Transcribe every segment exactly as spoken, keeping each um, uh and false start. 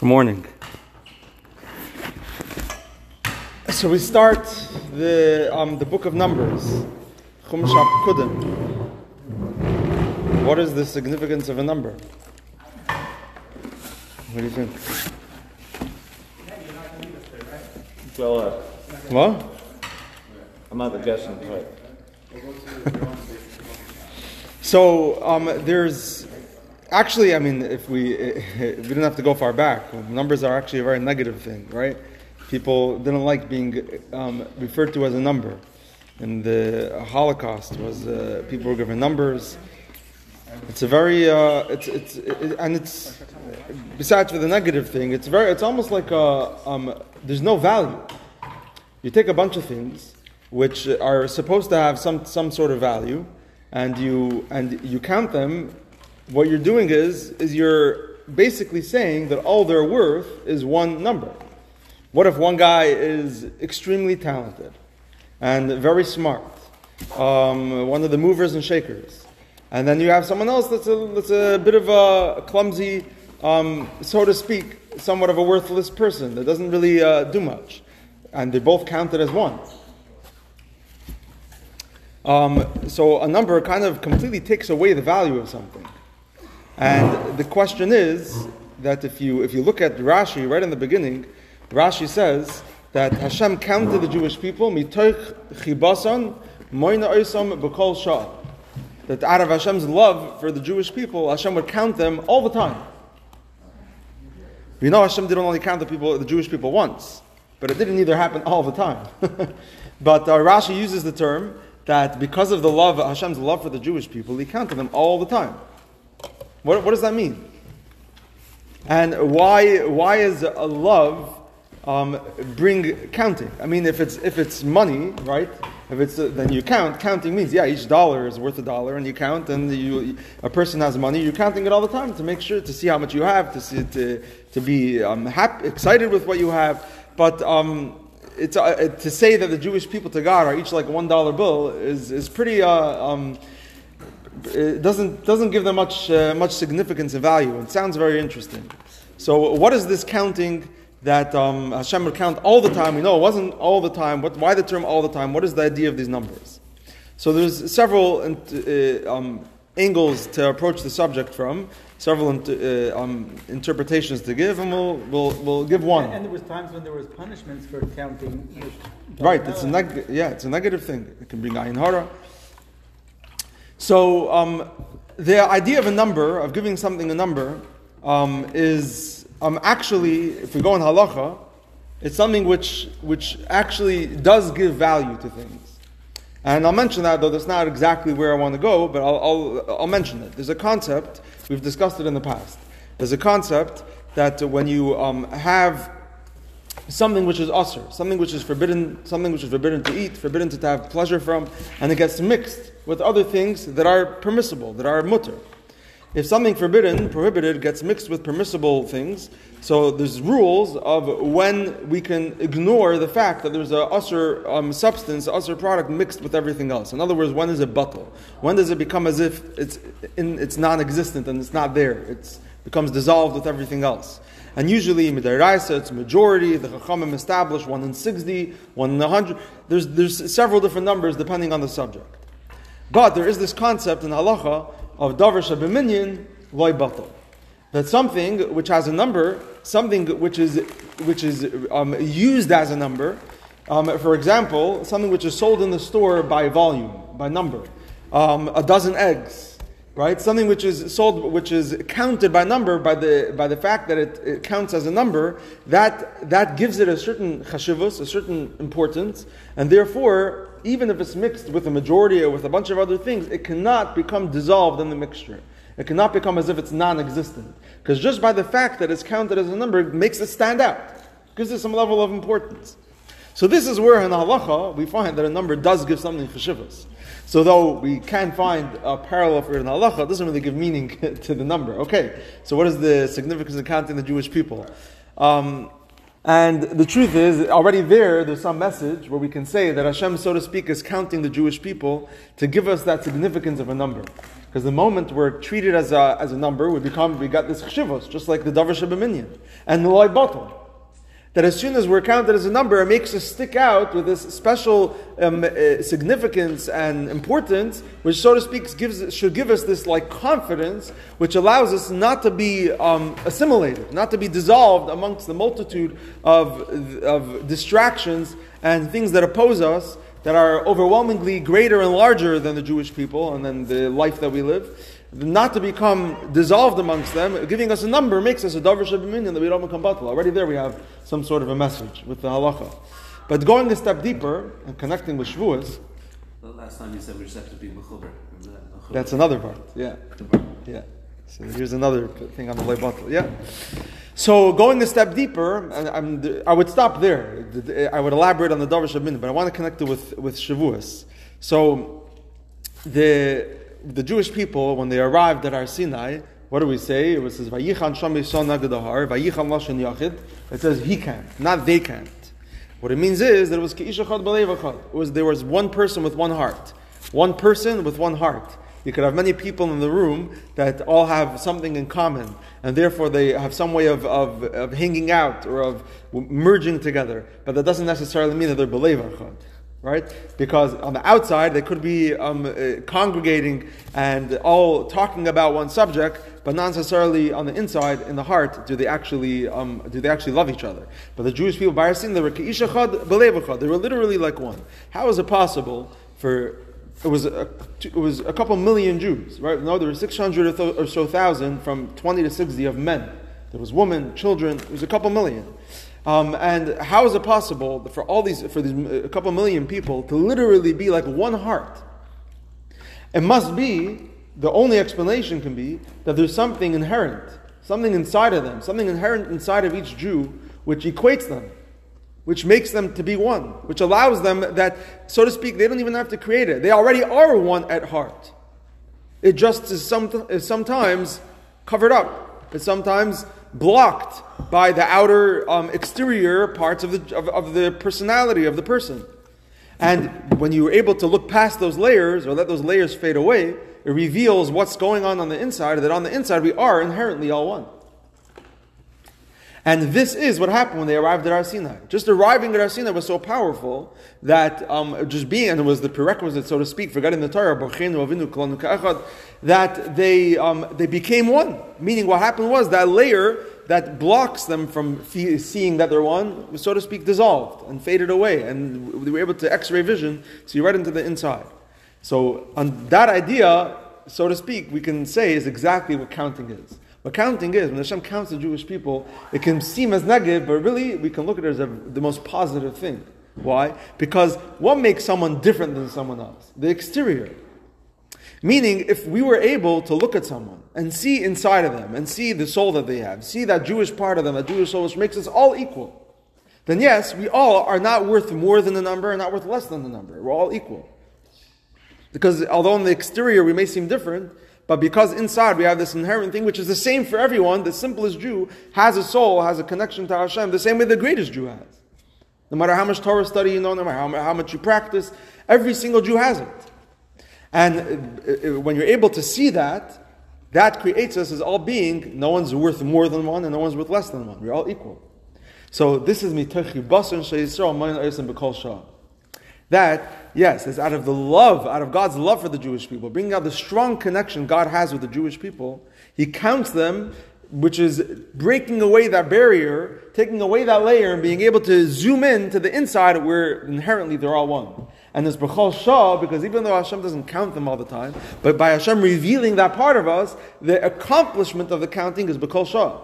Good morning. So we start the um, the book of Numbers, Chumash HaKudim. What is the significance of a number? What do you think? Well, uh, what? I'm not guessing, right? So um, there's. Actually, I mean, if we if we didn't have to go far back. Numbers are actually a very negative thing, right? People didn't like being um, referred to as a number. And the Holocaust was uh, people were given numbers. It's a very uh, it's it's it, and it's besides for the negative thing, it's very it's almost like a, um, there's no value. You take a bunch of things which are supposed to have some some sort of value, and you and you count them. What you're doing is, is you're basically saying that all they're worth is one number. What if one guy is extremely talented and very smart, um, one of the movers and shakers, and then you have someone else that's a, that's a bit of a clumsy, um, so to speak, somewhat of a worthless person that doesn't really uh, do much, and they're both counted as one. Um, so a number kind of completely takes away the value of something. And the question is that if you if you look at Rashi right in the beginning, Rashi says that Hashem counted the Jewish people mitoch chibason moina oisam b'kol shah. That out of Hashem's love for the Jewish people, Hashem would count them all the time. We know Hashem didn't only count the people, the Jewish people once, but it didn't either happen all the time. But uh, Rashi uses the term that because of the love, Hashem's love for the Jewish people, He counted them all the time. What, what does that mean? And why why is a love um, bring counting? I mean, if it's if it's money, right? If it's uh, then you count. Counting means yeah, each dollar is worth a dollar, and you count. And you a person has money, you're counting it all the time to make sure to see how much you have, to see, to to be um, happy, excited with what you have. But um, it's uh, to say that the Jewish people to God are each like a one dollar bill is is pretty. Uh, um, It doesn't doesn't give them much uh, much significance and value. It sounds very interesting. So, what is this counting that um, Hashem would count all the time? We know it wasn't all the time. What? Why the term all the time? What is the idea of these numbers? So, there's several uh, um, angles to approach the subject from, several inter- uh, um, interpretations to give, and we'll we'll, we'll give one. And, and there was times when there was punishments for counting. Right. It's a neg- yeah. It's a negative thing. It can bring Ayin Hara. So um, the idea of a number, of giving something a number, um, is um, actually, if we go in halacha, it's something which which actually does give value to things. And I'll mention that, though that's not exactly where I want to go, but I'll, I'll, I'll mention it. There's a concept, we've discussed it in the past. There's a concept that when you um, have something which is oser, something which is forbidden, something which is forbidden to eat, forbidden to have pleasure from, and it gets mixed with other things that are permissible, that are mutar. If something forbidden, prohibited, gets mixed with permissible things, so there's rules of when we can ignore the fact that there's a oser um, substance, oser product mixed with everything else. In other words, when is it batel? When does it become as if it's in, it's non-existent and it's not there? It becomes dissolved with everything else. And usually, mid'Oraita, it's majority. The Chachamim establish one in sixty, one in a hundred. There's there's several different numbers depending on the subject. But there is this concept in halacha of davar shebeminyan loy batel, that something which has a number, something which is which is um, used as a number. Um, for example, something which is sold in the store by volume, by number, um, a dozen eggs. Right, something which is sold, which is counted by number, by the by the fact that it, it counts as a number, that that gives it a certain khashivus, a certain importance, and therefore, even if it's mixed with a majority or with a bunch of other things, it cannot become dissolved in the mixture. It cannot become as if it's non-existent, because just by the fact that it's counted as a number, it makes it stand out, it gives it some level of importance. So this is where in halacha we find that a number does give something chashivus. So though we can find a parallel for in halacha, it doesn't really give meaning to the number. Okay, so what is the significance of counting the Jewish people? Um, and the truth is, already there, there's some message where we can say that Hashem, so to speak, is counting the Jewish people to give us that significance of a number. Because the moment we're treated as a, as a number, we become, we got this khashivus, just like the davar shebeminyan, and the loy batel. That as soon as we're counted as a number, it makes us stick out with this special um, uh, significance and importance, which, so to speak, gives, should give us this like confidence, which allows us not to be um, assimilated, not to be dissolved amongst the multitude of, of distractions and things that oppose us, that are overwhelmingly greater and larger than the Jewish people and than the life that we live, not to become dissolved amongst them. Giving us a number makes us a davar shebeminyan, that we don't become batel. Already there we have some sort of a message with the halacha. But going a step deeper and connecting with Shavuos. The last time you said we just have to be mechuber. That's another part. Yeah, yeah. So here's another thing on the loy batel. Yeah. So going a step deeper, and I'm, I would stop there. I would elaborate on the davar shebeminyan, but I want to connect it with with Shavuos. So the the Jewish people, when they arrived at Har Sinai, what do we say? It says vayichan shami son naged ha'ar, vayichan lashon yachid. It says he can't, not they can't. What it means is that it was k'ish echad b'lev echad. It was there was one person with one heart, one person with one heart. You could have many people in the room that all have something in common, and therefore they have some way of, of, of hanging out or of merging together. But that doesn't necessarily mean that they're b'lev echad, right? Because on the outside they could be um, uh, congregating and all talking about one subject, but not necessarily on the inside, in the heart, do they actually um, do they actually love each other. But the Jewish people, by Hashem, they were k'ish echad b'lev echad. They were literally like one. How is it possible for? It was a, it was a couple million Jews, right? No, there were six hundred or so thousand, from twenty to sixty, of men. There was women, children. It was a couple million. Um, and how is it possible for all these, for these a couple million people to literally be like one heart? It must be, the only explanation can be that there's something inherent, something inside of them, something inherent inside of each Jew, which equates them, which makes them to be one, which allows them that, so to speak, they don't even have to create it. They already are one at heart. It just is, some, is sometimes covered up. It's sometimes blocked by the outer um, exterior parts of the of, of the personality of the person. And when you're able to look past those layers, or let those layers fade away, it reveals what's going on on the inside, that on the inside we are inherently all one. And this is what happened when they arrived at Har Sinai. Just arriving at Har Sinai was so powerful that um, just being, and it was the prerequisite, so to speak, for getting the Torah, that they um, they became one. Meaning what happened was that layer that blocks them from fe- seeing that they're one was, so to speak, dissolved and faded away. And they were able to x-ray vision, see right into the inside. So on that idea, so to speak, we can say is exactly what counting is. But counting is, when Hashem counts the Jewish people, it can seem as negative, but really we can look at it as a, the most positive thing. Why? Because what makes someone different than someone else? The exterior. Meaning, if we were able to look at someone and see inside of them, and see the soul that they have, see that Jewish part of them, that Jewish soul which makes us all equal, then yes, we all are not worth more than the number and not worth less than the number. We're all equal. Because although on the exterior we may seem different, but because inside we have this inherent thing, which is the same for everyone, the simplest Jew has a soul, has a connection to Hashem, the same way the greatest Jew has. No matter how much Torah study you know, no matter how much you practice, every single Jew has it. And when you're able to see that, that creates us as all being, no one's worth more than one and no one's worth less than one. We're all equal. So this is that, yes, it's out of the love, out of God's love for the Jewish people, bringing out the strong connection God has with the Jewish people. He counts them, which is breaking away that barrier, taking away that layer, and being able to zoom in to the inside where inherently they're all one. And this b'chol shah, because even though Hashem doesn't count them all the time, but by Hashem revealing that part of us, the accomplishment of the counting is b'chol shah.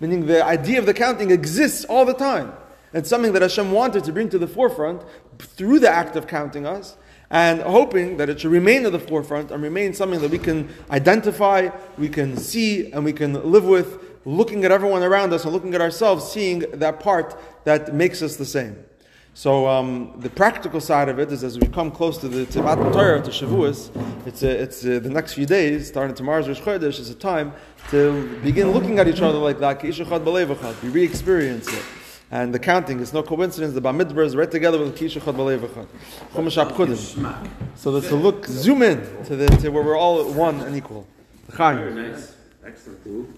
Meaning the idea of the counting exists all the time. It's something that Hashem wanted to bring to the forefront through the act of counting us, and hoping that it should remain at the forefront and remain something that we can identify, we can see, and we can live with, looking at everyone around us and looking at ourselves, seeing that part that makes us the same. So um, the practical side of it is, as we come close to the Tivat Torah, to Shavuos, it's a, it's a, the next few days, starting tomorrow's Rosh Chodesh, is a time to begin looking at each other like that, k'ish echad b'lev echad. We re-experience it. And the counting, it's no coincidence, the Bamidbar is right together with k'ish echad b'lev echad. Chumash HaKudim. So let's look, zoom in to, the, to where we're all one and equal. Very nice. Excellent.